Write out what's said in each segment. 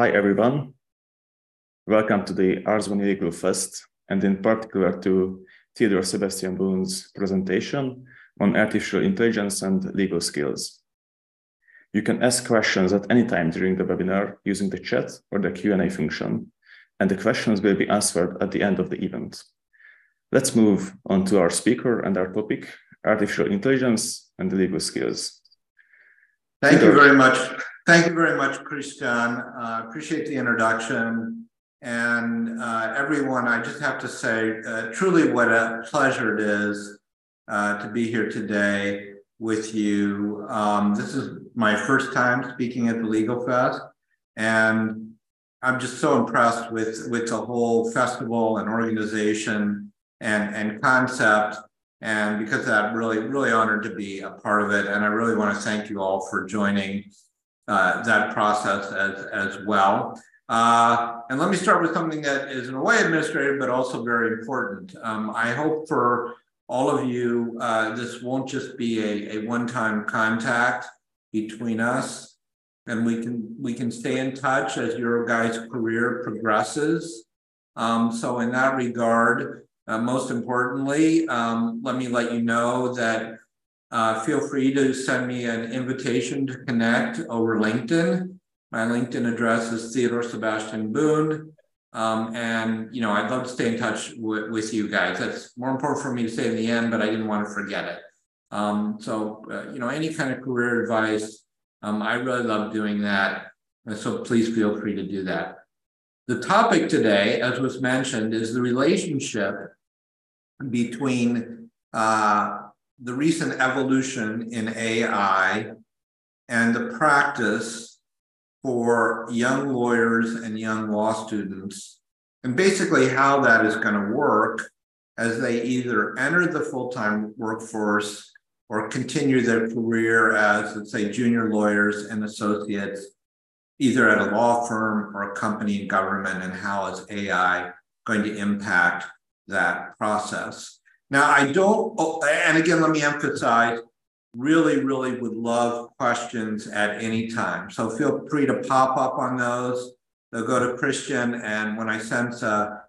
Hi everyone, welcome to the Ars Boni Legal Fest, and in particular to Theodore Sebastian Boone's presentation on artificial intelligence and legal skills. You can ask questions at any time during the webinar using the chat or the Q&A function, and the questions will be answered at the end of the event. Let's move on to our speaker and our topic, artificial intelligence and legal skills. Thank you very much. Thank you very much, Christian. Appreciate the introduction. And everyone, I just have to say, truly what a pleasure it is to be here today with you. This is my first time speaking at the Legal Fest, and I'm just so impressed with the whole festival and organization and concept. And because of that, really honored to be a part of it. And I really want to thank you all for joining that process as well. And let me start with something that is in a way administrative, but also very important. I hope for all of you, this won't just be a one-time contact between us, and we can stay in touch as your guys' career progresses. So in that regard, most importantly, let me let you know that feel free to send me an invitation to connect over LinkedIn. My LinkedIn address is Theodore Sebastian Boone. And, you know, I'd love to stay in touch with you guys. That's more important for me to say in the end, but I didn't want to forget it. So, you know, any kind of career advice, I really love doing that. So please feel free to do that. The topic today, as was mentioned, is the relationship between the recent evolution in AI and the practice for young lawyers and young law students, and basically how that is going to work as they either enter the full-time workforce or continue their career as, let's say, junior lawyers and associates, either at a law firm or a company in government, and how is AI going to impact that process. Now, and again, let me emphasize, really would love questions at any time. So feel free to pop up on those. They'll go to Christian, and when I sense a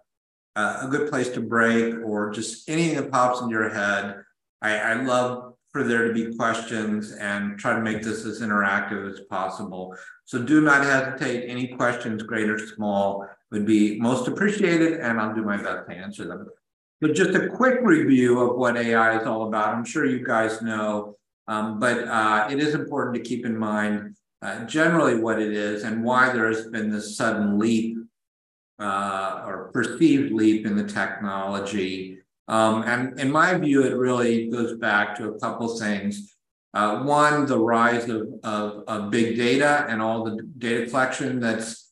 good place to break or just anything that pops in your head, I love for there to be questions and try to make this as interactive as possible. So do not hesitate. Any questions, great or small, would be most appreciated, and I'll do my best to answer them. But just a quick review of what AI is all about. I'm sure you guys know, but it is important to keep in mind generally what it is and why there has been this sudden leap or perceived leap in the technology. And in my view, it really goes back to a couple things. One, the rise of big data and all the data collection that's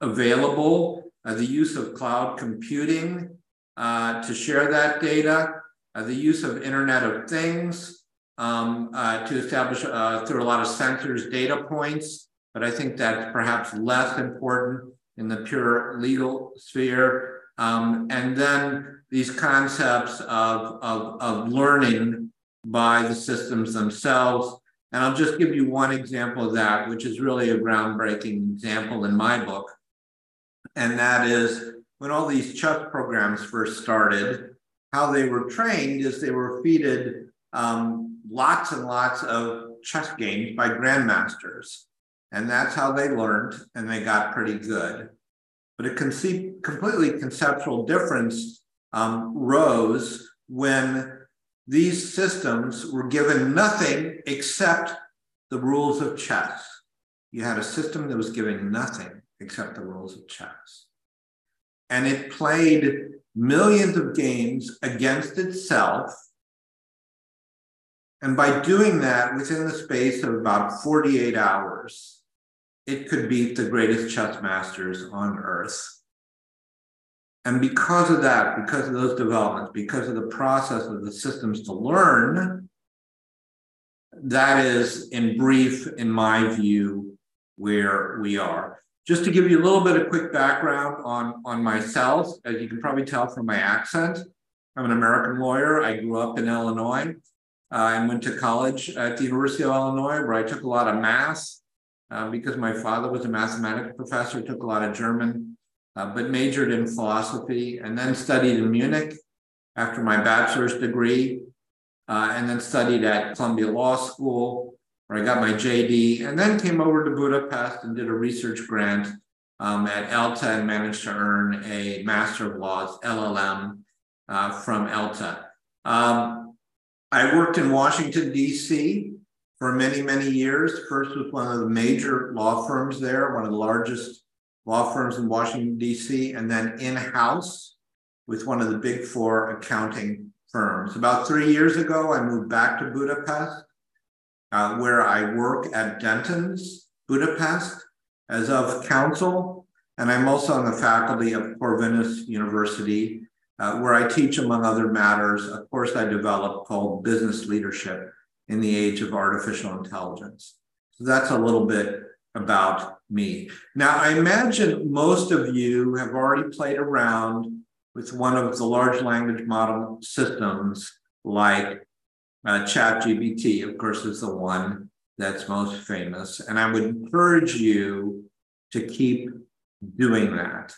available, the use of cloud computing, to share that data, the use of Internet of Things to establish through a lot of sensors data points, but I think that's perhaps less important in the pure legal sphere. And then these concepts of learning by the systems themselves. And I'll just give you one example of that, which is really a groundbreaking example in my book. And that is, when all these chess programs first started, how they were trained is they were fed lots and lots of chess games by grandmasters. And that's how they learned, and they got pretty good. But a completely conceptual difference rose when these systems were given nothing except the rules of chess. You had a system that was given nothing except the rules of chess. And it played millions of games against itself. And by doing that, within the space of about 48 hours, it could beat the greatest chess masters on earth. And because of that, because of those developments, because of the process of the systems to learn, that is, in brief, in my view, where we are. Just to give you a little bit of quick background on myself, as you can probably tell from my accent, I'm an American lawyer. I grew up in Illinois and went to college at the University of Illinois, where I took a lot of math. because my father was a mathematics professor, took a lot of German, but majored in philosophy and then studied in Munich after my bachelor's degree, and then studied at Columbia Law School, where I got my JD, and then came over to Budapest and did a research grant at ELTA and managed to earn a Master of Laws, LLM, from ELTA. I worked in Washington, D.C. for many, many years. First with one of the major law firms there, one of the largest law firms in Washington, D.C., and then in-house with one of the big four accounting firms. About 3 years ago, I moved back to Budapest, where I work at Dentons, Budapest, as of counsel, and I'm also on the faculty of Corvinus University, where I teach, among other matters, a course I developed called Business Leadership in the Age of Artificial Intelligence. So that's a little bit about me. Now, I imagine most of you have already played around with one of the large language model systems like ChatGPT, of course, is the one that's most famous. And I would encourage you to keep doing that.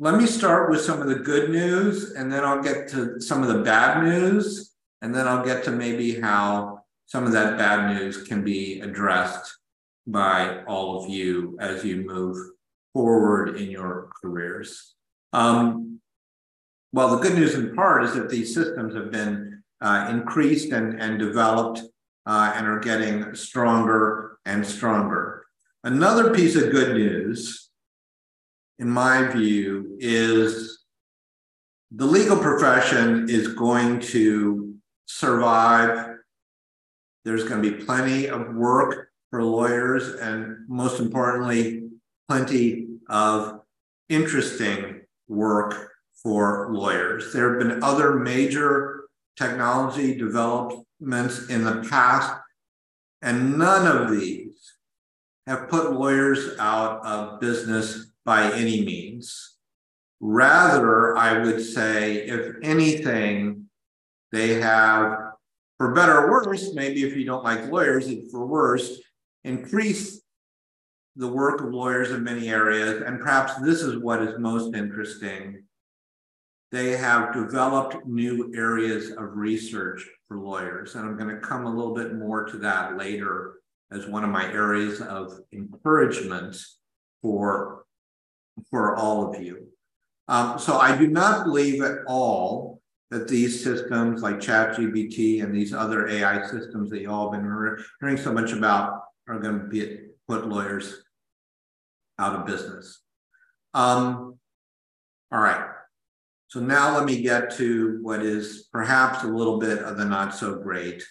Let me start with some of the good news, and then I'll get to some of the bad news, and then I'll get to maybe how some of that bad news can be addressed by all of you as you move forward in your careers. Well, the good news in part is that these systems have been increased and developed and are getting stronger and stronger. Another piece of good news, in my view, is the legal profession is going to survive. There's going to be plenty of work for lawyers and, most importantly, plenty of interesting work for lawyers. There have been other major technology developments in the past, and none of these have put lawyers out of business by any means. Rather, I would say, if anything, they have, for better or worse, maybe if you don't like lawyers, it's for worse, increased the work of lawyers in many areas, and perhaps this is what is most interesting. They have developed new areas of research for lawyers. And I'm going to come a little bit more to that later as one of my areas of encouragement for all of you. So I do not believe at all that these systems like ChatGPT and these other AI systems that you all have been hearing so much about are going to put lawyers out of business. All right. So now let me get to what is perhaps a little bit of the not so great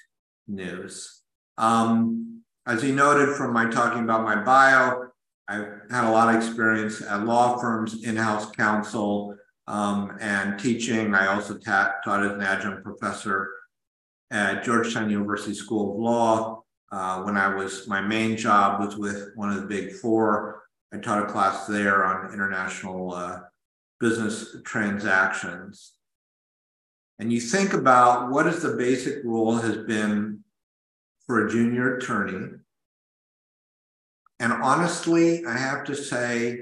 news. As you noted from my talking about my bio, I've had a lot of experience at law firms, in-house counsel, and teaching. I also taught as an adjunct professor at Georgetown University School of Law. When I was, my main job was with one of the big four. I taught a class there on international business transactions. And you think about what is the basic rule has been for a junior attorney. And honestly, I have to say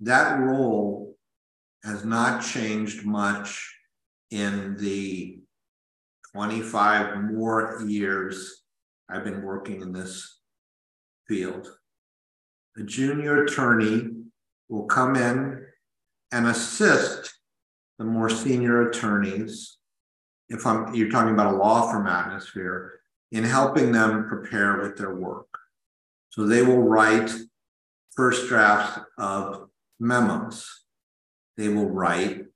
that rule has not changed much in the 25 more years I've been working in this field. A junior attorney will come in and assist the more senior attorneys, if you're talking about a law firm atmosphere, in helping them prepare with their work. So they will write first drafts of memos. They will write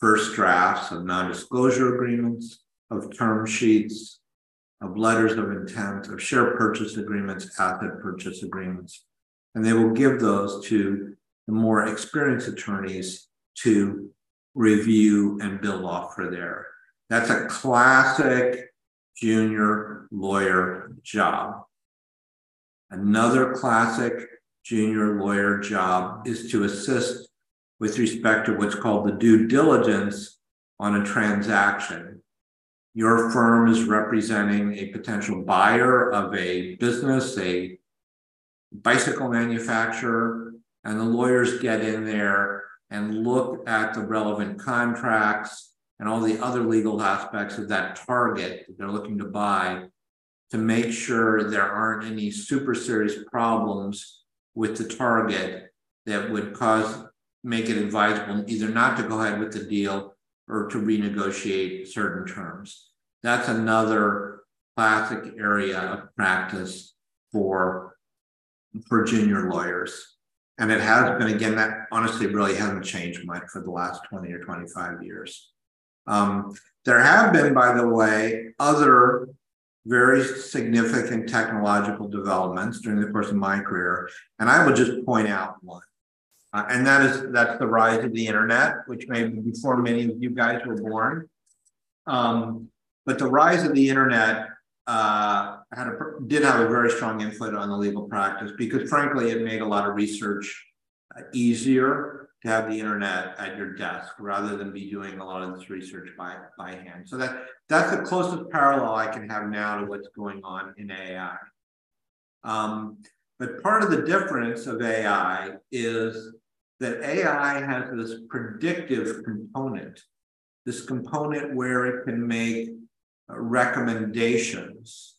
first drafts of non-disclosure agreements, of term sheets, of letters of intent, of share purchase agreements, asset purchase agreements. And they will give those to the more experienced attorneys to review and build off for there. That's a classic junior lawyer job. Another classic junior lawyer job is to assist with respect to what's called the due diligence on a transaction. your firm is representing a potential buyer of a business, a bicycle manufacturer, and the lawyers get in there and look at the relevant contracts and all the other legal aspects of that target that they're looking to buy to make sure there aren't any super serious problems with the target that would make it advisable either not to go ahead with the deal or to renegotiate certain terms. That's another classic area of practice for junior lawyers. And it has been, again, that honestly really hasn't changed much for the last 20 or 25 years. There have been, by the way, other very significant technological developments during the course of my career. And I will just point out one. And that's the rise of the internet, which maybe before many of you guys were born. But the rise of the internet did have a very strong input on the legal practice because, frankly, it made a lot of research easier to have the internet at your desk rather than be doing a lot of this research by hand. So that's the closest parallel I can have now to what's going on in AI. But part of the difference of AI is that AI has this predictive component, where it can make recommendations.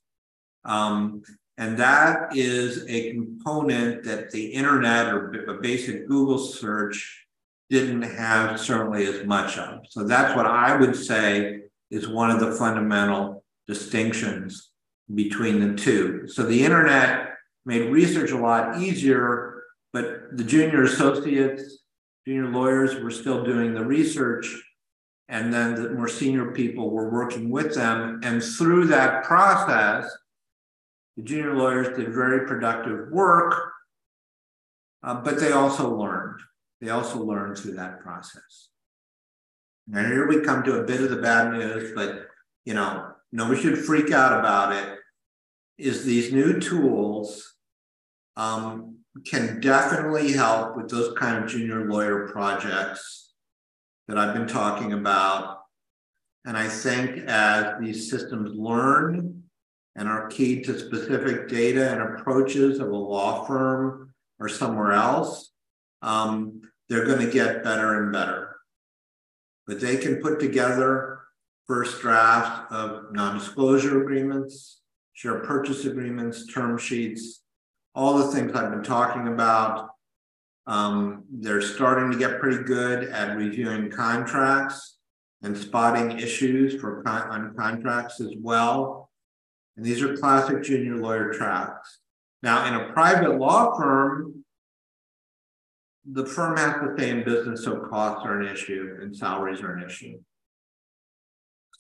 And that is a component that the internet or a basic Google search didn't have certainly as much of. So that's what I would say is one of the fundamental distinctions between the two. So the internet made research a lot easier, but the junior associates, junior lawyers were still doing the research, and then the more senior people were working with them. And through that process, the junior lawyers did very productive work, but they also learned. They also learned through that process. And here we come to a bit of the bad news, but you know, nobody should freak out about it. Is these new tools can definitely help with those kind of junior lawyer projects that I've been talking about. And I think as these systems learn and are keyed to specific data and approaches of a law firm or somewhere else, they're going to get better and better. But they can put together first drafts of non-disclosure agreements, share purchase agreements, term sheets, all the things I've been talking about. They're starting to get pretty good at reviewing contracts and spotting issues on contracts as well. And these are classic junior lawyer tracks. Now, in a private law firm, the firm has to stay in business, so costs are an issue and salaries are an issue.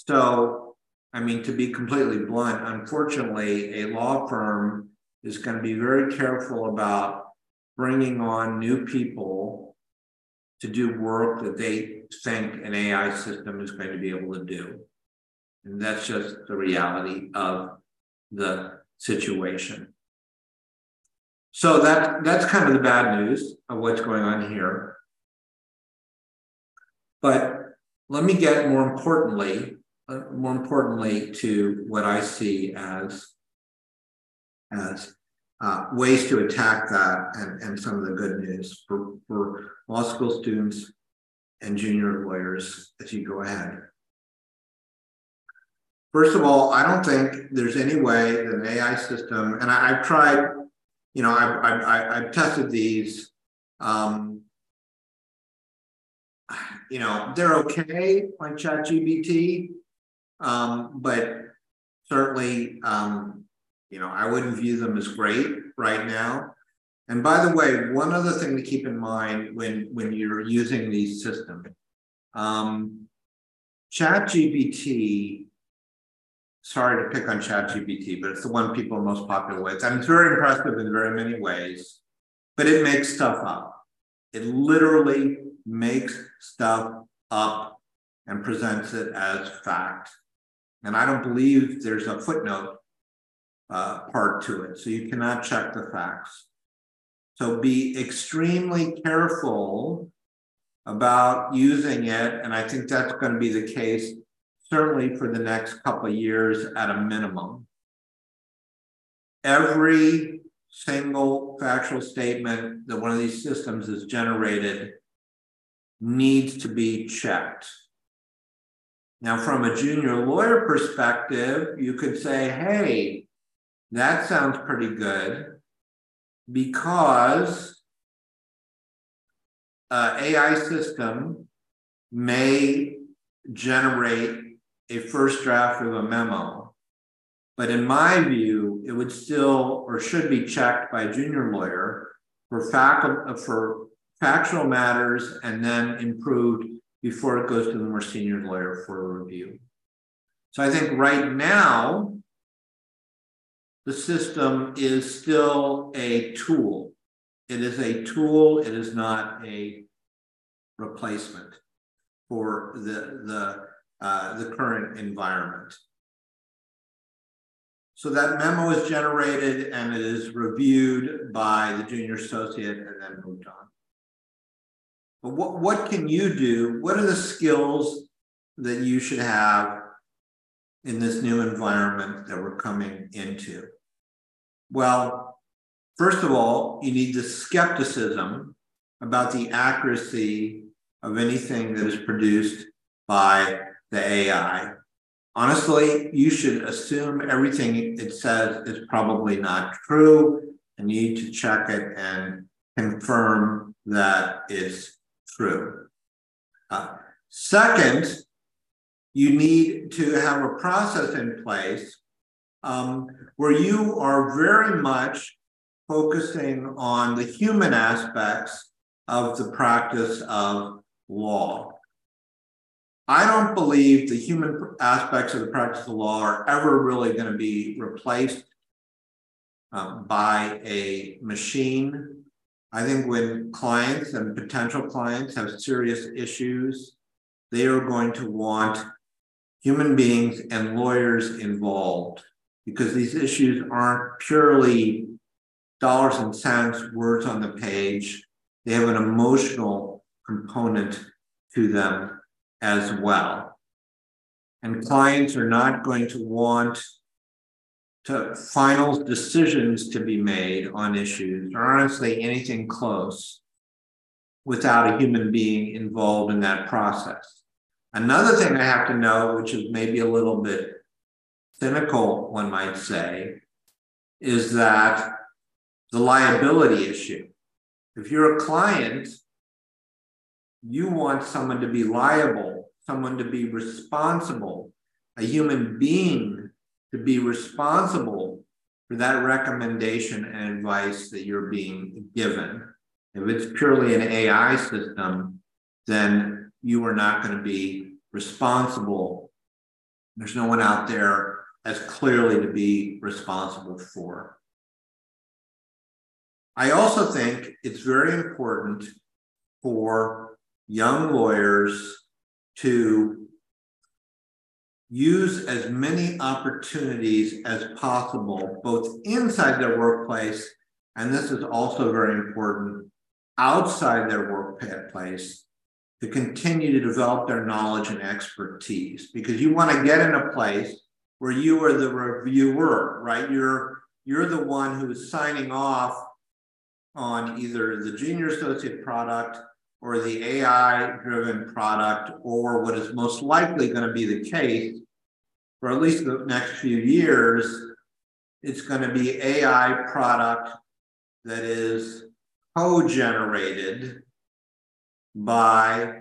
So, I mean, to be completely blunt, unfortunately, a law firm is going to be very careful about bringing on new people to do work that they think an AI system is going to be able to do. And that's just the reality of the situation. So that's kind of the bad news of what's going on here. But let me get more importantly to what I see as ways to attack that and some of the good news for law school students and junior lawyers as you go ahead. First of all, I don't think there's any way that an AI system, and I've tried, you know, I've tested these, you know, they're okay on ChatGPT. But certainly, you know, I wouldn't view them as great right now. And by the way, one other thing to keep in mind when you're using these systems, ChatGPT, sorry to pick on ChatGPT, but it's the one people are most popular with. And it's very impressive in very many ways, but it makes stuff up. It literally makes stuff up and presents it as fact. And I don't believe there's a footnote part to it. So you cannot check the facts. So be extremely careful about using it. And I think that's going to be the case certainly for the next couple of years at a minimum. Every single factual statement that one of these systems is generated needs to be checked. Now, from a junior lawyer perspective, you could say, hey, that sounds pretty good because an AI system may generate a first draft of a memo. But in my view, it would still or should be checked by a junior lawyer for factual matters and then improved before it goes to the more senior lawyer for a review. So I think right now, the system is still a tool. It is a tool, it is not a replacement for the current environment. So that memo is generated and it is reviewed by the junior associate and then moved on. But what can you do? What are the skills that you should have in this new environment that we're coming into? Well, first of all, you need the skepticism about the accuracy of anything that is produced by the AI. Honestly, you should assume everything it says is probably not true, and you need to check it and confirm that it's true. Second, you need to have a process in place where you are very much focusing on the human aspects of the practice of law. I don't believe the human aspects of the practice of law are ever really going to be replaced by a machine. I think when clients and potential clients have serious issues, they are going to want human beings and lawyers involved because these issues aren't purely dollars and cents, words on the page. They have an emotional component to them as well. And clients are not going to want final decisions to be made on issues, or honestly anything close, without a human being involved in that process. Another thing I have to know, which is maybe a little bit cynical, one might say, is that the liability issue. If you're a client, you want someone to be liable, someone to be responsible, a human being to be responsible for that recommendation and advice that you're being given. If it's purely an AI system, then you are not going to be responsible. There's no one out there as clearly to be responsible for. I also think it's very important for young lawyers to use as many opportunities as possible, both inside their workplace, and this is also very important, outside their workplace, to continue to develop their knowledge and expertise, because you want to get in a place where you are the reviewer, right? You're the one who is signing off on either the junior associate product or the AI-driven product, or what is most likely going to be the case for at least the next few years, it's going to be AI product that is co-generated by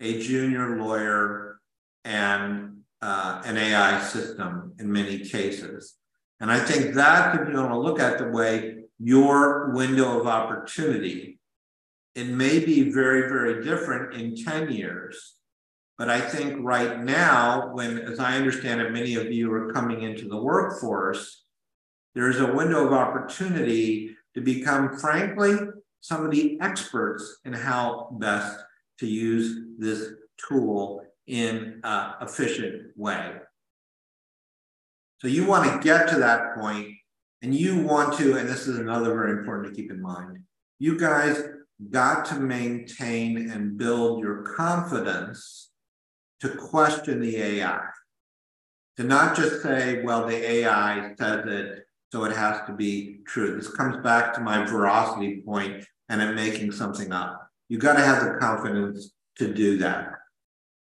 a junior lawyer and an AI system in many cases. And I think that, if you want to look at the way your window of opportunity, it may be very, very different in 10 years. But I think right now, when, as I understand it, many of you are coming into the workforce, there is a window of opportunity to become, frankly, some of the experts in how best to use this tool in an efficient way. So you want to get to that point, and you want to, and this is another very important to keep in mind, you guys got to maintain and build your confidence to question the AI. to not just say, well, the AI says it, so it has to be true. This comes back to my veracity point and I'm making something up. You got to have the confidence to do that.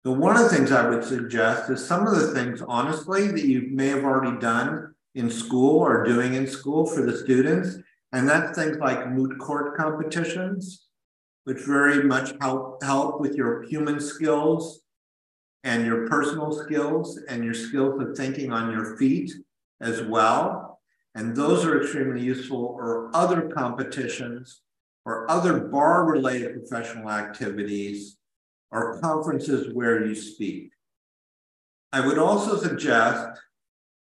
So one of the things I would suggest is some of the things, honestly, that you may have already done in school or doing in school for the students. And that's things like moot court competitions, which very much help with your human skills and your personal skills and your skills of thinking on your feet as well. And those are extremely useful, or other competitions or other bar-related professional activities or conferences where you speak. I would also suggest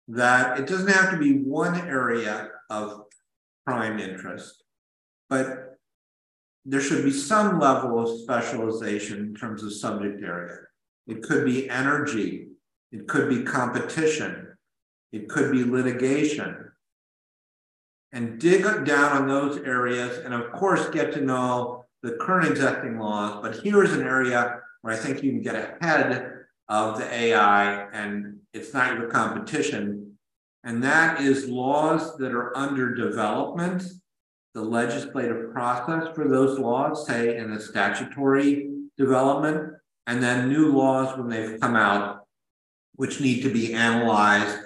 that it doesn't have to be one area of prime interest, but there should be some level of specialization in terms of subject area. It could be energy, it could be competition, it could be litigation. And dig down on those areas and of course get to know the current existing laws, but here's an area where I think you can get ahead of the AI and it's not your competition. And that is laws that are under development, the legislative process for those laws, say in the statutory development, and then new laws when they've come out, which need to be analyzed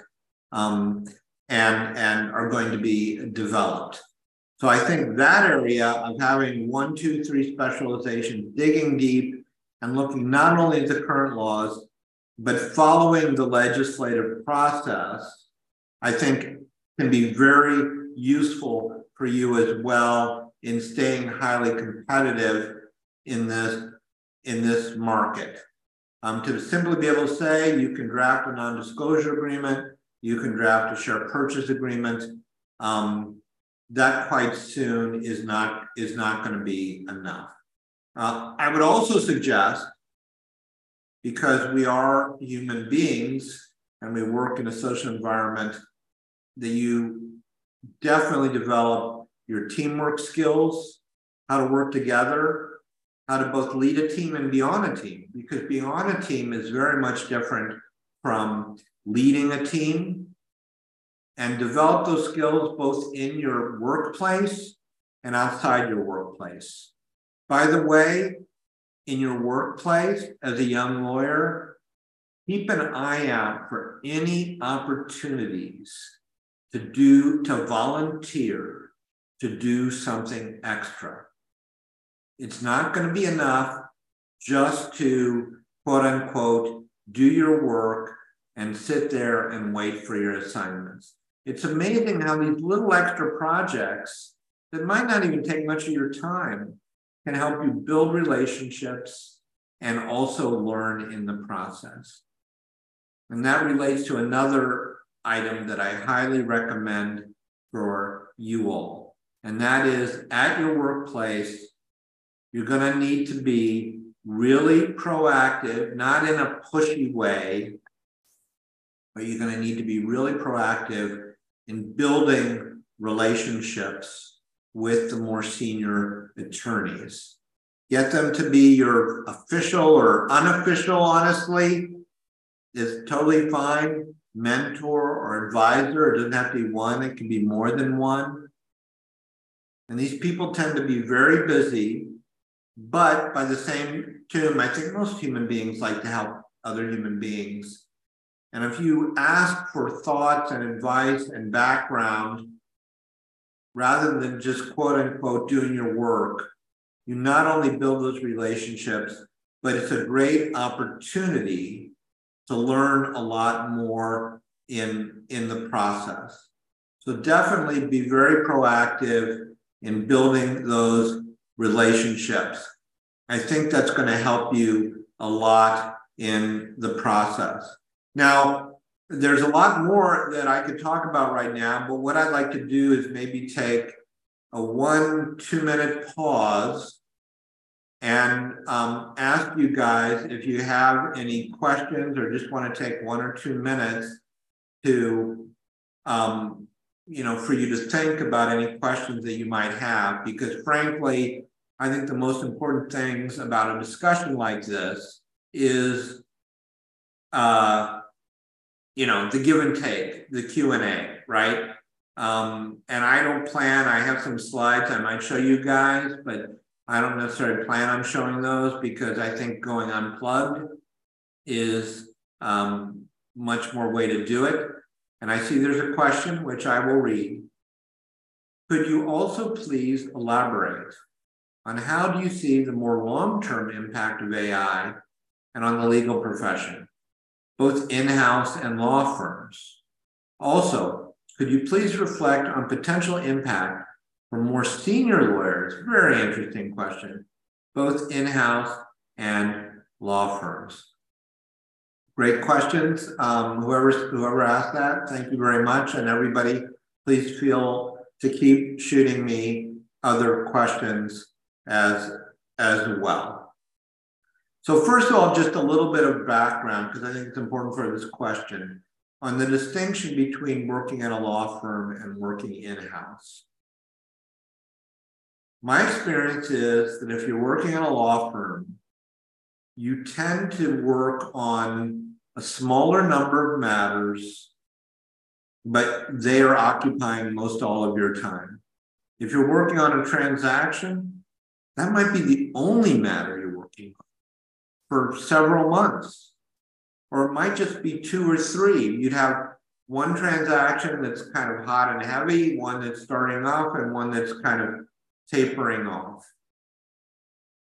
and are going to be developed. So I think that area of having 1, 2, 3 specializations, digging deep and looking not only at the current laws, but following the legislative process, I think can be very useful for you as well in staying highly competitive in this market. To simply be able to say, you can draft a non-disclosure agreement, you can draft a share purchase agreement, that quite soon is not going to be enough. I would also suggest, because we are human beings and we work in a social environment, that you definitely develop your teamwork skills, how to work together, how to both lead a team and be on a team, because being on a team is very much different from leading a team, and develop those skills both in your workplace and outside your workplace. By the way, in your workplace as a young lawyer, keep an eye out for any opportunities to volunteer, to do something extra. It's not going to be enough just to, quote unquote, do your work and sit there and wait for your assignments. It's amazing how these little extra projects that might not even take much of your time can help you build relationships and also learn in the process. And that relates to another item that I highly recommend for you all. And that is, at your workplace, you're going to need to be really proactive, not in a pushy way, but you're going to need to be really proactive in building relationships with the more senior attorneys. Get them to be your official or unofficial, honestly, is totally fine, mentor or advisor. It doesn't have to be one, it can be more than one. And these people tend to be very busy. But by the same token, I think most human beings like to help other human beings. And if you ask for thoughts and advice and background, rather than just quote unquote doing your work, you not only build those relationships, but it's a great opportunity to learn a lot more in the process. So definitely be very proactive in building those relationships. I think that's going to help you a lot in the process. Now, there's a lot more that I could talk about right now, but what I'd like to do is maybe take a 1-2 minute pause and ask you guys if you have any questions or just want to take 1 or 2 minutes to for you to think about any questions that you might have, because frankly, I think the most important things about a discussion like this is you know, the give and take, the Q&A, right? And I don't plan, I have some slides I might show you guys, but I don't necessarily plan on showing those because I think going unplugged is much more way to do it. And I see there's a question, which I will read. Could you also please elaborate on how do you see the more long-term impact of AI and on the legal profession, both in-house and law firms? Also, could you please reflect on potential impact for more senior lawyers? Very interesting question, both in-house and law firms. Great questions. Whoever asked that, thank you very much. And everybody, please feel to keep shooting me other questions as well. So first of all, just a little bit of background, because I think it's important for this question, on the distinction between working in a law firm and working in-house. My experience is that if you're working in a law firm, you tend to work on a smaller number of matters, but they are occupying most all of your time. If you're working on a transaction, that might be the only matter you're working on for several months, or it might just be two or three. You'd have one transaction that's kind of hot and heavy, one that's starting off, and one that's kind of tapering off.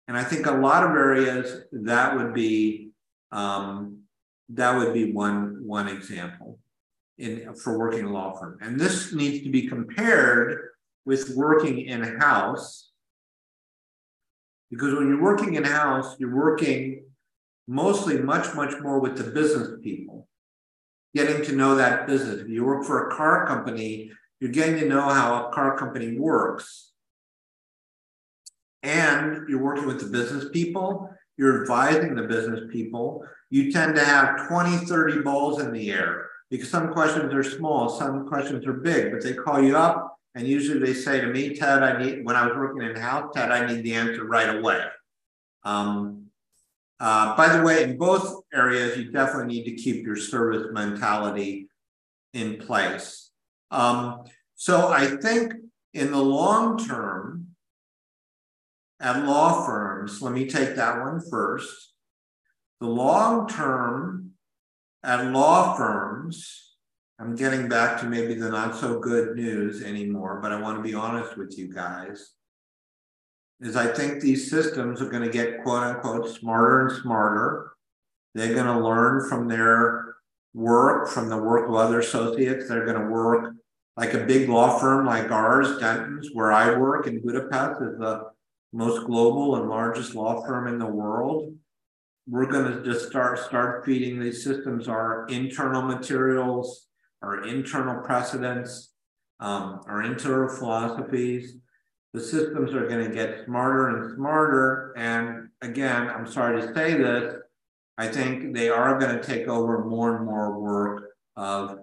And I think a lot of areas that would be one example for working in a law firm. And this needs to be compared with working in-house, because when you're working in-house, you're working mostly much more with the business people, getting to know that business. If you work for a car company, you're getting to know how a car company works. And you're working with the business people, you're advising the business people. You tend to have 20, 30 balls in the air because some questions are small, some questions are big, but they call you up and usually they say to me, Ted, when I was working in-house, Ted, I need the answer right away. By the way, in both areas, you definitely need to keep your service mentality in place. So I think in the long term, at law firms, let me take that one first. The long term at law firms, I'm getting back to maybe the not so good news anymore, but I want to be honest with you guys, is I think these systems are going to get quote unquote smarter and smarter. They're going to learn from their work, from the work of other associates. They're going to work like a big law firm like ours, Dentons, where I work in Budapest, is the most global and largest law firm in the world. We're going to just start feeding these systems our internal materials, our internal precedents, our internal philosophies. The systems are going to get smarter and smarter. And again, I'm sorry to say this, I think they are going to take over more and more work of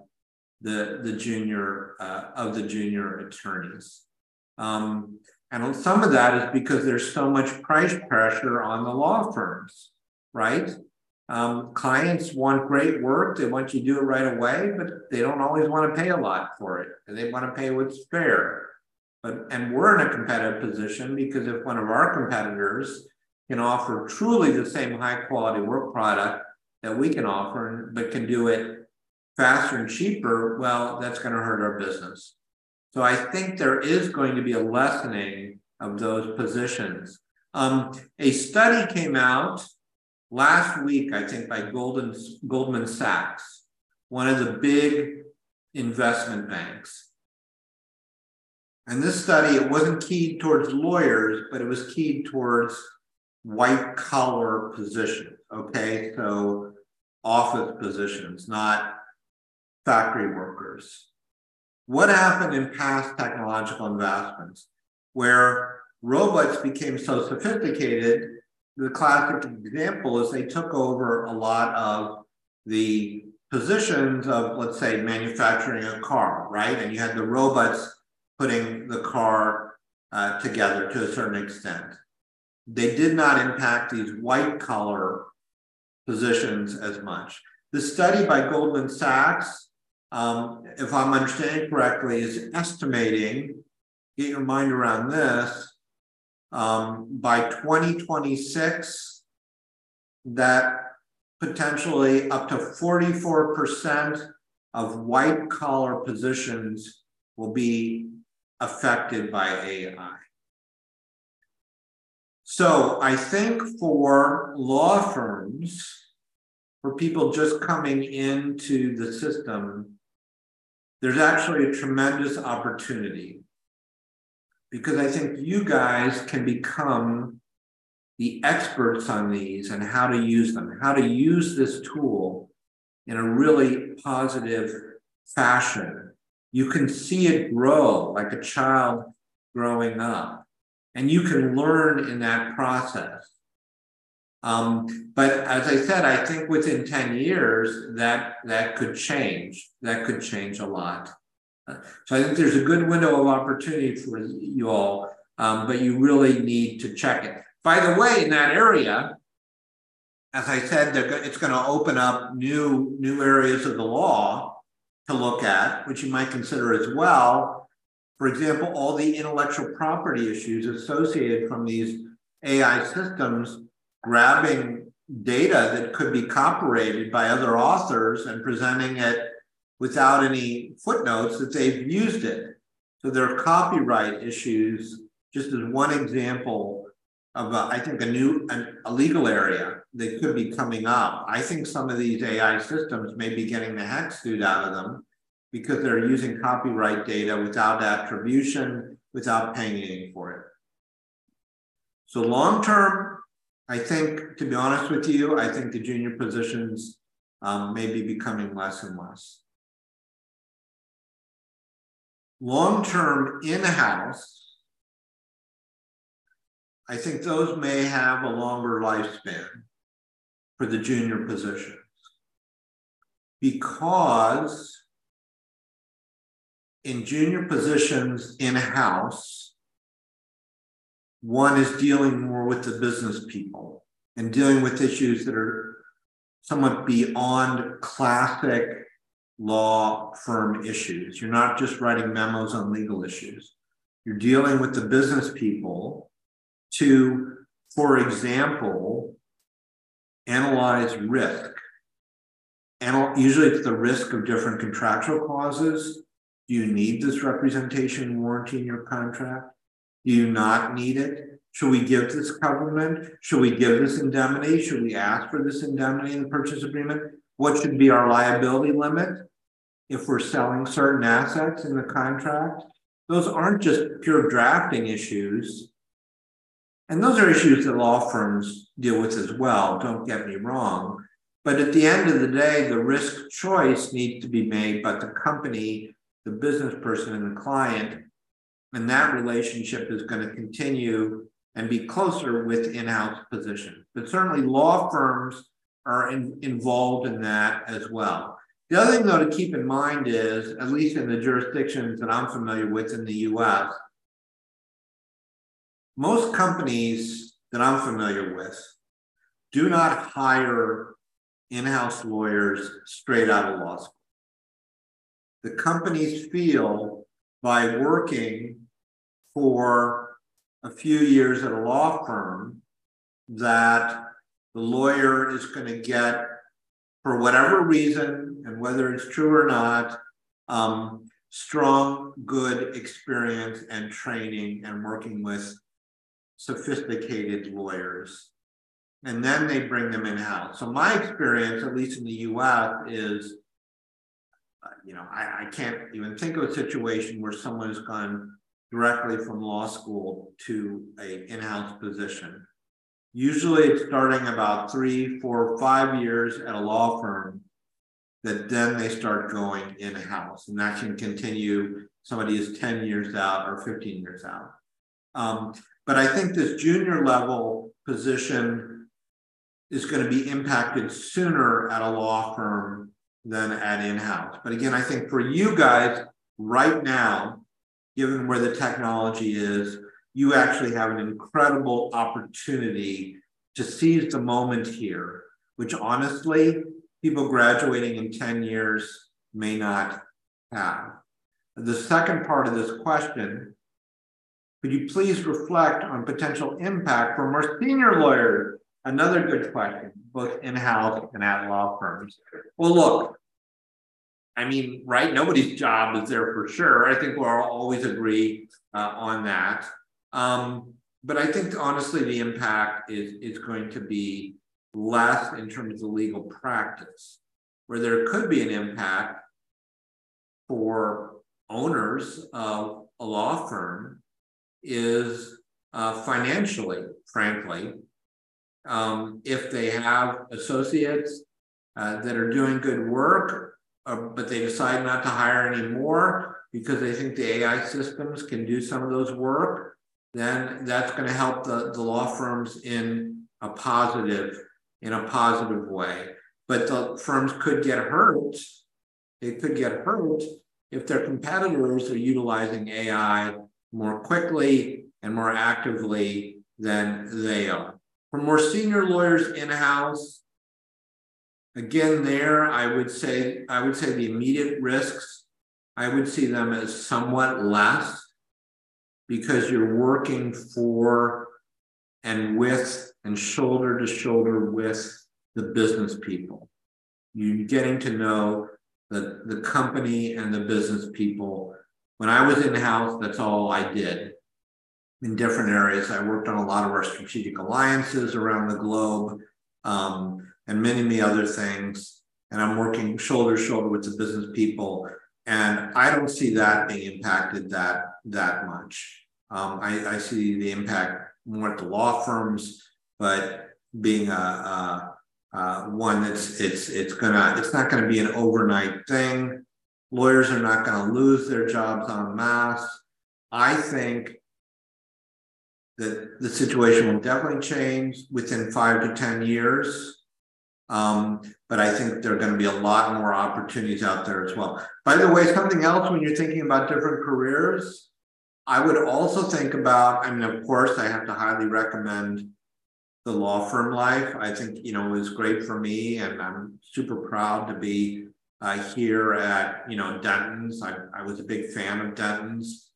the junior attorneys. And some of that is because there's so much price pressure on the law firms, right? Clients want great work. They want you to do it right away, but they don't always want to pay a lot for it. And they want to pay what's fair. And we're in a competitive position because if one of our competitors can offer truly the same high quality work product that we can offer, but can do it faster and cheaper, well, that's going to hurt our business. So I think there is going to be a lessening of those positions. A study came out last week, I think, by Goldman Sachs, one of the big investment banks. And this study, it wasn't keyed towards lawyers, but it was keyed towards white collar positions, okay? So office positions, not factory workers. What happened in past technological investments where robots became so sophisticated? The classic example is they took over a lot of the positions of, let's say, manufacturing a car, right? And you had the robots putting the car together to a certain extent. They did not impact these white collar positions as much. The study by Goldman Sachs, if I'm understanding correctly, is estimating, get your mind around this, by 2026, that potentially up to 44% of white collar positions will be affected by AI. So I think for law firms, for people just coming into the system, there's actually a tremendous opportunity, because I think you guys can become the experts on these and how to use them, how to use this tool in a really positive fashion. You can see it grow like a child growing up, and you can learn in that process. But as I said, I think within 10 years, that could change. That could change a lot. So I think there's a good window of opportunity for you all, but you really need to check it. By the way, in that area, as I said, it's going to open up new areas of the law to look at, which you might consider as well. For example, all the intellectual property issues associated from these AI systems grabbing data that could be copyrighted by other authors and presenting it without any footnotes that they've used it. So there are copyright issues, just as one example of, I think, a legal area that could be coming up. I think some of these AI systems may be getting the heck sued out of them because they're using copyright data without attribution, without paying anything for it. So long-term, I think, to be honest with you, I think the junior positions may be becoming less and less. Long-term in-house, I think those may have a longer lifespan for the junior positions, because in junior positions in-house, one is dealing more with the business people and dealing with issues that are somewhat beyond classic law firm issues. You're not just writing memos on legal issues. You're dealing with the business people to, for example, analyze risk. Usually it's the risk of different contractual clauses. Do you need this representation warranty in your contract? Do you not need it? Should we give this covenant? Should we give this indemnity? Should we ask for this indemnity in the purchase agreement? What should be our liability limit if we're selling certain assets in the contract? Those aren't just pure drafting issues. And those are issues that law firms deal with as well, don't get me wrong. But at the end of the day, the risk choice needs to be made by the company, the business person, and the client. And that relationship is going to continue and be closer with in-house positions. But certainly law firms are involved in that as well. The other thing, though, to keep in mind is, at least in the jurisdictions that I'm familiar with in the US, most companies that I'm familiar with do not hire in-house lawyers straight out of law school. The companies feel, by working for a few years at a law firm, that the lawyer is going to get, for whatever reason, and whether it's true or not, strong, good experience and training and working with sophisticated lawyers. And then they bring them in-house. So my experience, at least in the US, is I can't even think of a situation where someone has gone directly from law school to an in-house position. Usually it's starting about 3, 4, 5 years at a law firm that then they start going in-house, and that can continue. Somebody is 10 years out or 15 years out. But I think this junior level position is going to be impacted sooner at a law firm than at in-house. But again, I think for you guys right now, given where the technology is, you actually have an incredible opportunity to seize the moment here, which honestly people graduating in 10 years may not have. The second part of this question, could you please reflect on potential impact from our senior lawyers? Another good question, both in-house and at law firms. Well, look, I mean, right, nobody's job is there for sure. I think we'll always agree on that. But I think, honestly, the impact is going to be less in terms of legal practice. Where there could be an impact for owners of a law firm is financially, frankly, if they have associates that are doing good work, but they decide not to hire any more because they think the AI systems can do some of those work, then that's going to help the law firms in a positive way. But the firms could get hurt. They could get hurt if their competitors are utilizing AI more quickly and more actively than they are. For more senior lawyers in-house, again, there I would say the immediate risks, I would see them as somewhat less, because you're working for and with and shoulder to shoulder with the business people. You're getting to know the company and the business people. When I was in-house, that's all I did in different areas. I worked on a lot of our strategic alliances around the globe and many other things. And I'm working shoulder to shoulder with the business people. And I don't see that being impacted that much. I see the impact more at the law firms, but being one that's it's not gonna be an overnight thing. Lawyers are not gonna lose their jobs en masse. I think that the situation will definitely change within 5 to 10 years. But I think there are going to be a lot more opportunities out there as well. By the way, something else when you're thinking about different careers, I would also think about, I mean, of course, I have to highly recommend the law firm life. I think, it was great for me, and I'm super proud to be here at, Dentons. I was a big fan of Dentons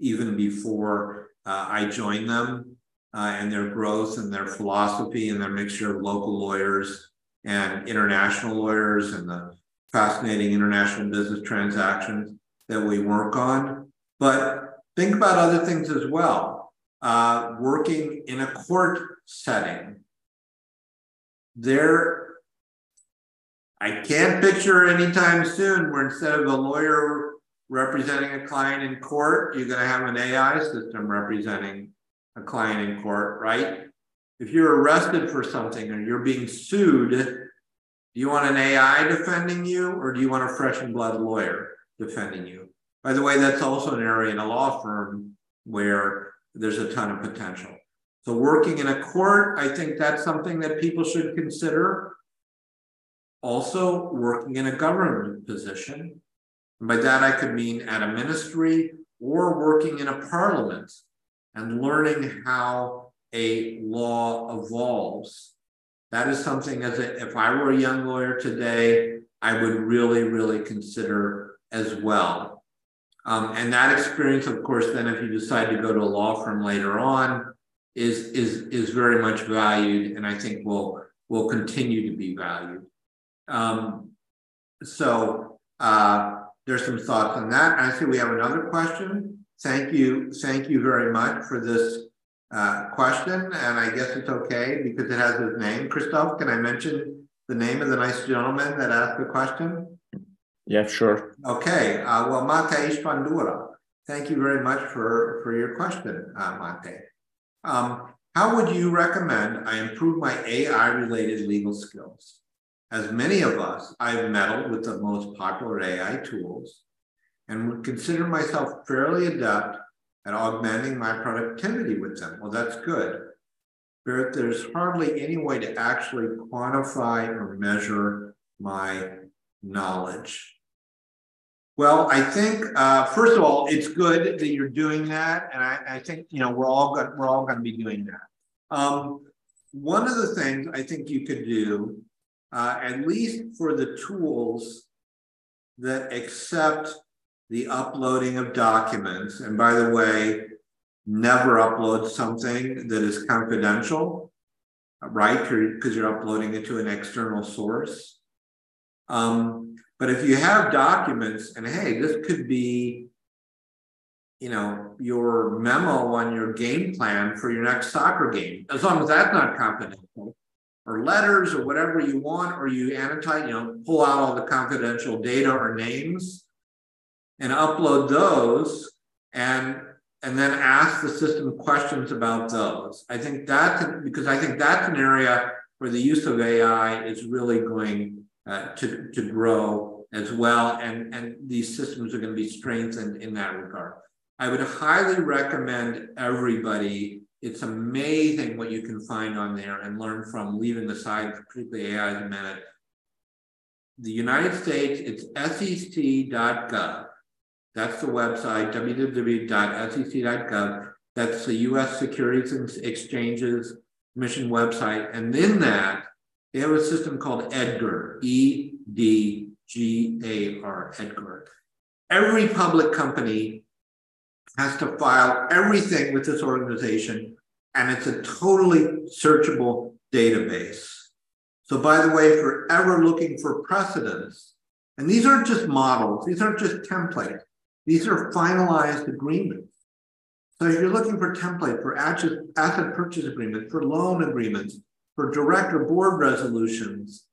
even before I joined them. And their growth and their philosophy and their mixture of local lawyers and international lawyers and the fascinating international business transactions that we work on. But think about other things as well. Working in a court setting, I can't picture anytime soon where instead of a lawyer representing a client in court, you're going to have an AI system representing a client in court, right? If you're arrested for something or you're being sued, do you want an AI defending you, or do you want a fresh and blood lawyer defending you? By the way, that's also an area in a law firm where there's a ton of potential. So working in a court, I think that's something that people should consider. Also working in a government position. And by that, I could mean at a ministry or working in a parliament, and learning how a law evolves. That is something, if I were a young lawyer today, I would really, really consider as well. And that experience, of course, then if you decide to go to a law firm later on, is very much valued, and I think will continue to be valued. So there's some thoughts on that. I see we have another question. Thank you very much for this question, and I guess it's okay because it has his name. Christoph, can I mention the name of the nice gentleman that asked the question? Yeah, sure. Okay, well, Mate Istvandura, thank you very much for your question, Mate. How would you recommend I improve my AI-related legal skills? As many of us, I've meddled with the most popular AI tools, and would consider myself fairly adept at augmenting my productivity with them. Well, that's good. But there's hardly any way to actually quantify or measure my knowledge. Well, I think, first of all, it's good that you're doing that. And I think, we're all going to be doing that. One of the things I think you could do at least for the tools that accept the uploading of documents. And by the way, never upload something that is confidential, right? Because you're uploading it to an external source. But if you have documents, and hey, this could be, you know, your memo on your game plan for your next soccer game, as long as that's not confidential, or letters or whatever you want, or you annotate, you know, pull out all the confidential data or names and upload those, and then ask the system questions about those. I think that's, because I think that's an area where the use of AI is really going to grow as well. And these systems are going to be strengthened in that regard. I would highly recommend everybody. It's amazing what you can find on there and learn from, leaving aside particularly AI in a minute. The United States, it's sec.gov. That's the website, www.sec.gov. That's the US Securities and Exchanges Commission website. And in that, they have a system called EDGAR, E-D-G-A-R, EDGAR. Every public company has to file everything with this organization, and it's a totally searchable database. So by the way, if you're ever looking for precedents, and these aren't just models, these aren't just templates, these are finalized agreements. So if you're looking for templates for asset purchase agreements, for loan agreements, for direct or board resolutions,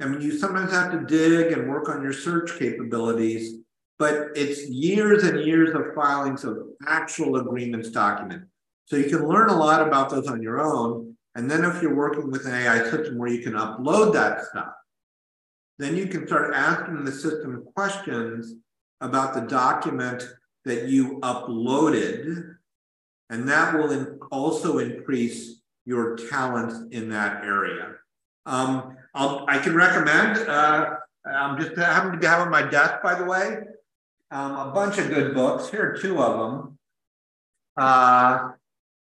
I mean, you sometimes have to dig and work on your search capabilities, but it's years and years of filings of actual agreements document. So you can learn a lot about those on your own. And then if you're working with an AI system where you can upload that stuff, then you can start asking the system questions about the document that you uploaded. And that will also increase your talents in that area. I can recommend, I'm just happened to have on my desk, by the way, a bunch of good books. Here are two of them.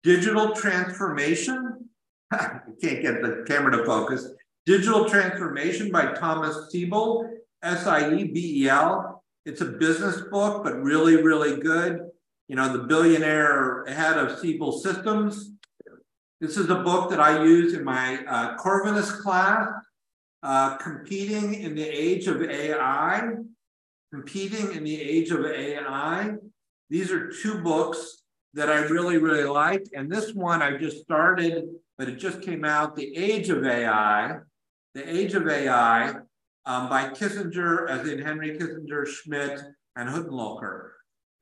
Digital Transformation. I can't get the camera to focus. Digital Transformation by Thomas Siebel, S-I-E-B-E-L. It's a business book, but really, really good. You know, the billionaire head of Siebel Systems. This is a book that I use in my Corvinus class. Competing in the Age of AI. Competing in the Age of AI. These are two books that I really, really like. And this one I just started, but it just came out, The Age of AI. The Age of AI by Kissinger, as in Henry Kissinger, Schmidt, and Huttenlocher.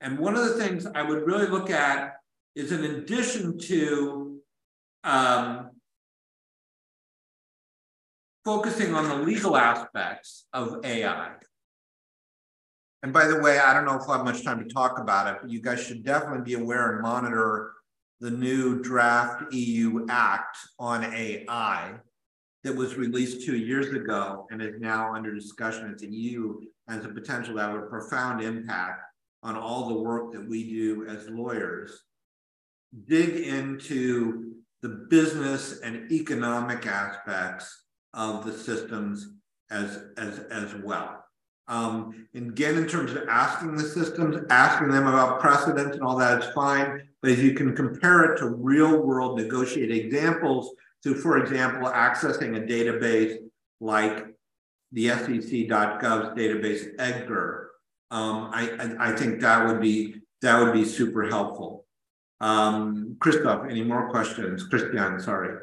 And one of the things I would really look at is, in addition to focusing on the legal aspects of AI. And by the way, I don't know if we'll have much time to talk about it, but you guys should definitely be aware and monitor the new draft EU Act on AI that was released 2 years ago and is now under discussion at the EU, as a potential to have a profound impact on all the work that we do as lawyers. Dig into the business and economic aspects of the systems as well. And again, in terms of asking the systems, asking them about precedents and all that is fine, but if you can compare it to real world negotiated examples, so for example, accessing a database like the sec.gov's database, EDGAR, I think that would be super helpful. Christoph, any more questions? Christian, sorry.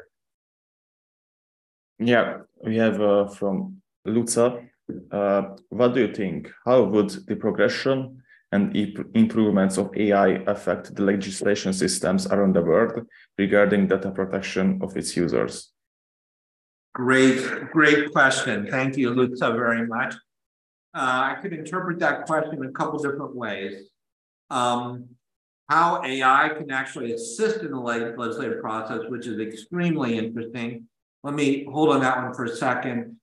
Yeah, we have from Lutza. What do you think? How would the progression and improvements of AI affect the legislation systems around the world regarding data protection of its users? Great question. Thank you, Lutza, very much. I could interpret that question in a couple different ways. How AI can actually assist in the legislative process, which is extremely interesting. Let me hold on that one for a second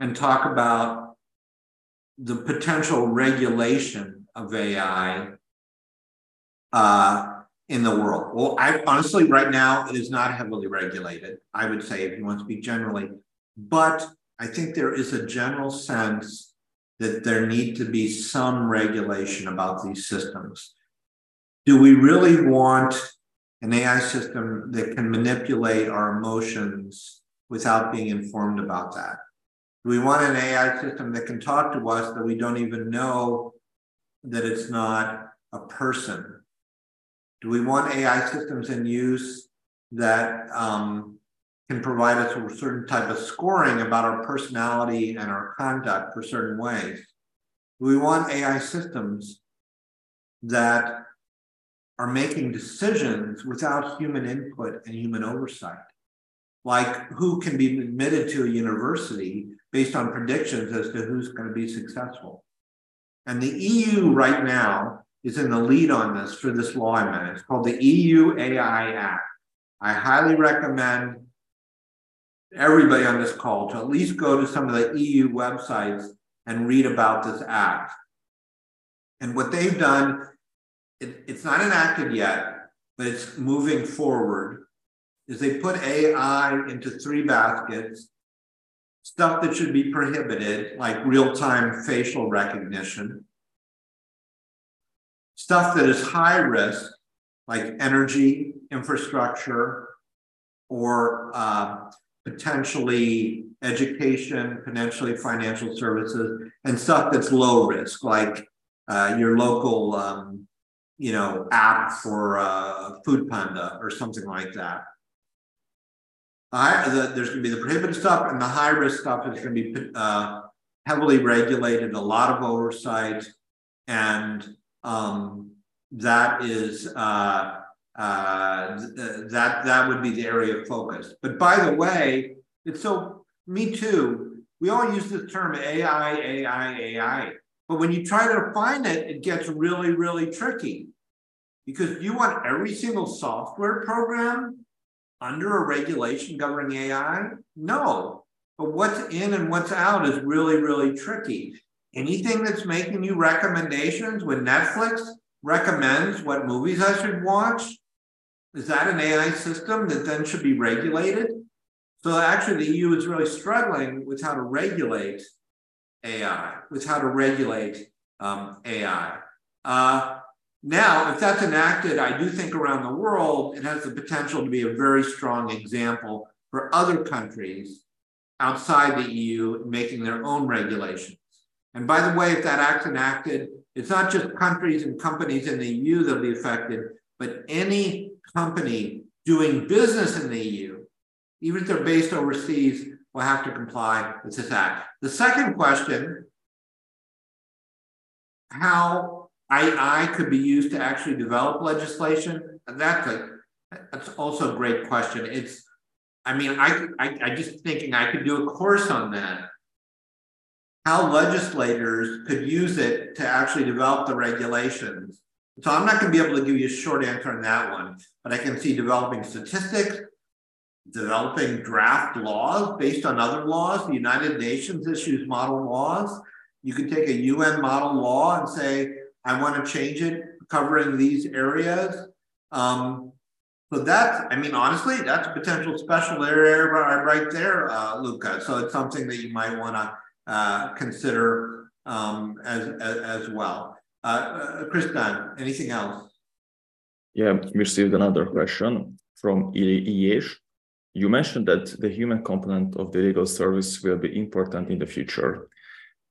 and talk about the potential regulation of AI in the world. Well, honestly, right now, it is not heavily regulated, I would say, if you want to speak generally. But I I think there is a general sense that there need to be some regulation about these systems. Do we really want an AI system that can manipulate our emotions without being informed about that? Do we want an AI system that can talk to us that we don't even know that it's not a person? Do we want AI systems in use that can provide us with a certain type of scoring about our personality and our conduct for certain ways? Do we want AI systems that are making decisions without human input and human oversight? Like who can be admitted to a university based on predictions as to who's going to be successful? And the EU right now is in the lead on this for this law amendment. It's called the EU AI Act. I highly recommend everybody on this call to at least go to some of the EU websites and read about this act. And what they've done, it's not enacted yet, but it's moving forward, is they put AI into three baskets: stuff that should be prohibited, like real-time facial recognition; stuff that is high risk, like energy, infrastructure, or potentially education, potentially financial services; and stuff that's low risk, like your local app for Foodpanda or something like that. There's going to be the prohibited stuff, and the high risk stuff is going to be heavily regulated, a lot of oversight, and that would be the area of focus. But by the way, it's so me too. We all use the term AI, AI, AI. But when you try to define it, it gets really, really tricky, because you want every single software program under a regulation governing AI? No. But what's in and what's out is really, really tricky. Anything that's making you recommendations when Netflix recommends what movies I should watch, is that an AI system that then should be regulated? So actually the EU is really struggling with how to regulate AI, AI. Now, if that's enacted, I do think around the world, it has the potential to be a very strong example for other countries outside the EU making their own regulations. And by the way, if that act's enacted, it's not just countries and companies in the EU that'll be affected, but any company doing business in the EU, even if they're based overseas, will have to comply with this act. The second question, how AI could be used to actually develop legislation, that's also a great question. It's, I just thinking I could do a course on that. How legislators could use it to actually develop the regulations. So I'm not gonna be able to give you a short answer on that one, but I can see developing statistics, developing draft laws based on other laws. The United Nations issues model laws. You can take a UN model law and say, I want to change it covering these areas. So that's, honestly, that's a potential special area right there, Luca. So it's something that you might want to consider as well. Chris Dunn, anything else? Yeah, we received another question from Iyesh. You mentioned that the human component of the legal service will be important in the future.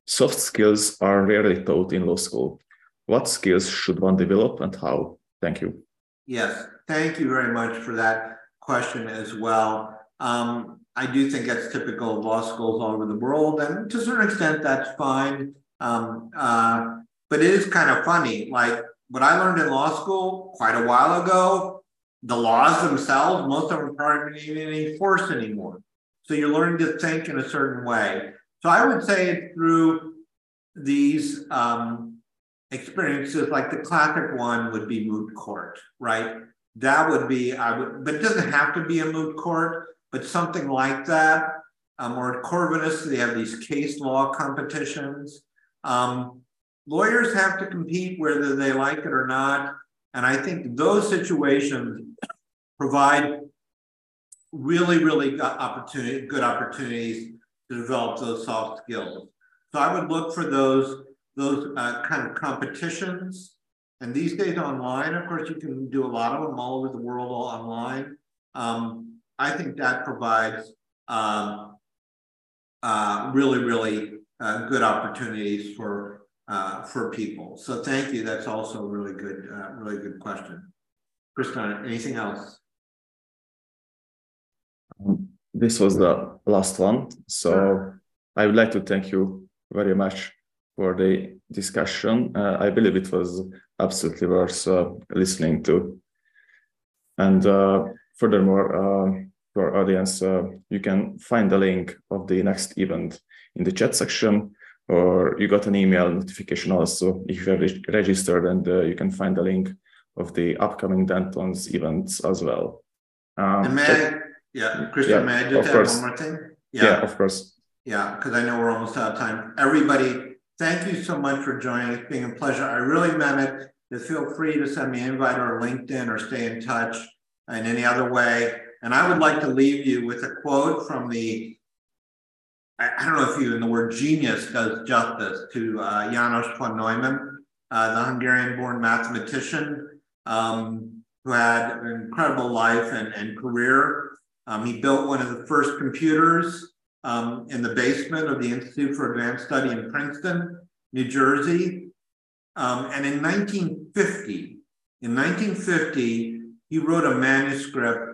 Soft skills are rarely taught in law school. What skills should one develop and how? Thank you. Yes, thank you very much for that question as well. I do think that's typical of law schools all over the world, and to a certain extent that's fine. But it is kind of funny, like what I learned in law school quite a while ago, the laws themselves, most of them aren't even enforced anymore. So you're learning to think in a certain way. So I would say it's through these experiences, like the classic one would be moot court, right? That would be, but it doesn't have to be a moot court, but something like that. Or at Corvinus, they have these case law competitions. Lawyers have to compete whether they like it or not. And I think those situations provide really, really good opportunities to develop those soft skills. So I would look for those kind of competitions. And these days online, of course, you can do a lot of them all over the world, all online. I think that provides really good opportunities for people. So thank you. That's also a really good question. Kristina, anything else? This was the last one. So I would like to thank you very much for the discussion. I believe it was absolutely worth listening to. And furthermore, to our audience, you can find the link of the next event in the chat section, or you got an email notification also if you are registered, and you can find the link of the upcoming Dentons events as well. And may I just add one more thing? Yeah, of course. Yeah, because I know we're almost out of time. Everybody, thank you so much for joining. It's been a pleasure. I really meant it. Just feel free to send me an invite or LinkedIn or stay in touch in any other way. And I would like to leave you with a quote from the, I don't know if even the word genius does justice to Janos von Neumann, the Hungarian-born mathematician who had an incredible life and career. He built one of the first computers in the basement of the Institute for Advanced Study in Princeton, New Jersey. And in 1950, he wrote a manuscript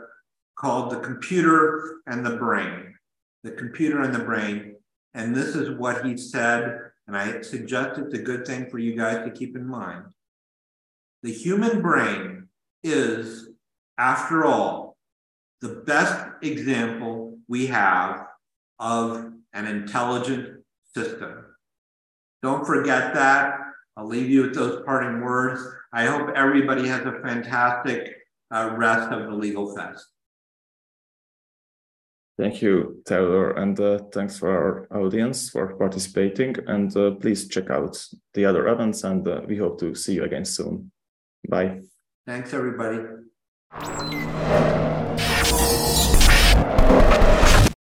called The Computer and the Brain. The Computer and the Brain. And this is what he said, and I suggest it's a good thing for you guys to keep in mind. The human brain is, after all, the best example we have of an intelligent system. Don't forget that. I'll leave you with those parting words. I hope everybody has a fantastic rest of the Legal Fest. Thank you, Theodore, and thanks for our audience for participating. And please check out the other events, and we hope to see you again soon. Bye. Thanks, everybody.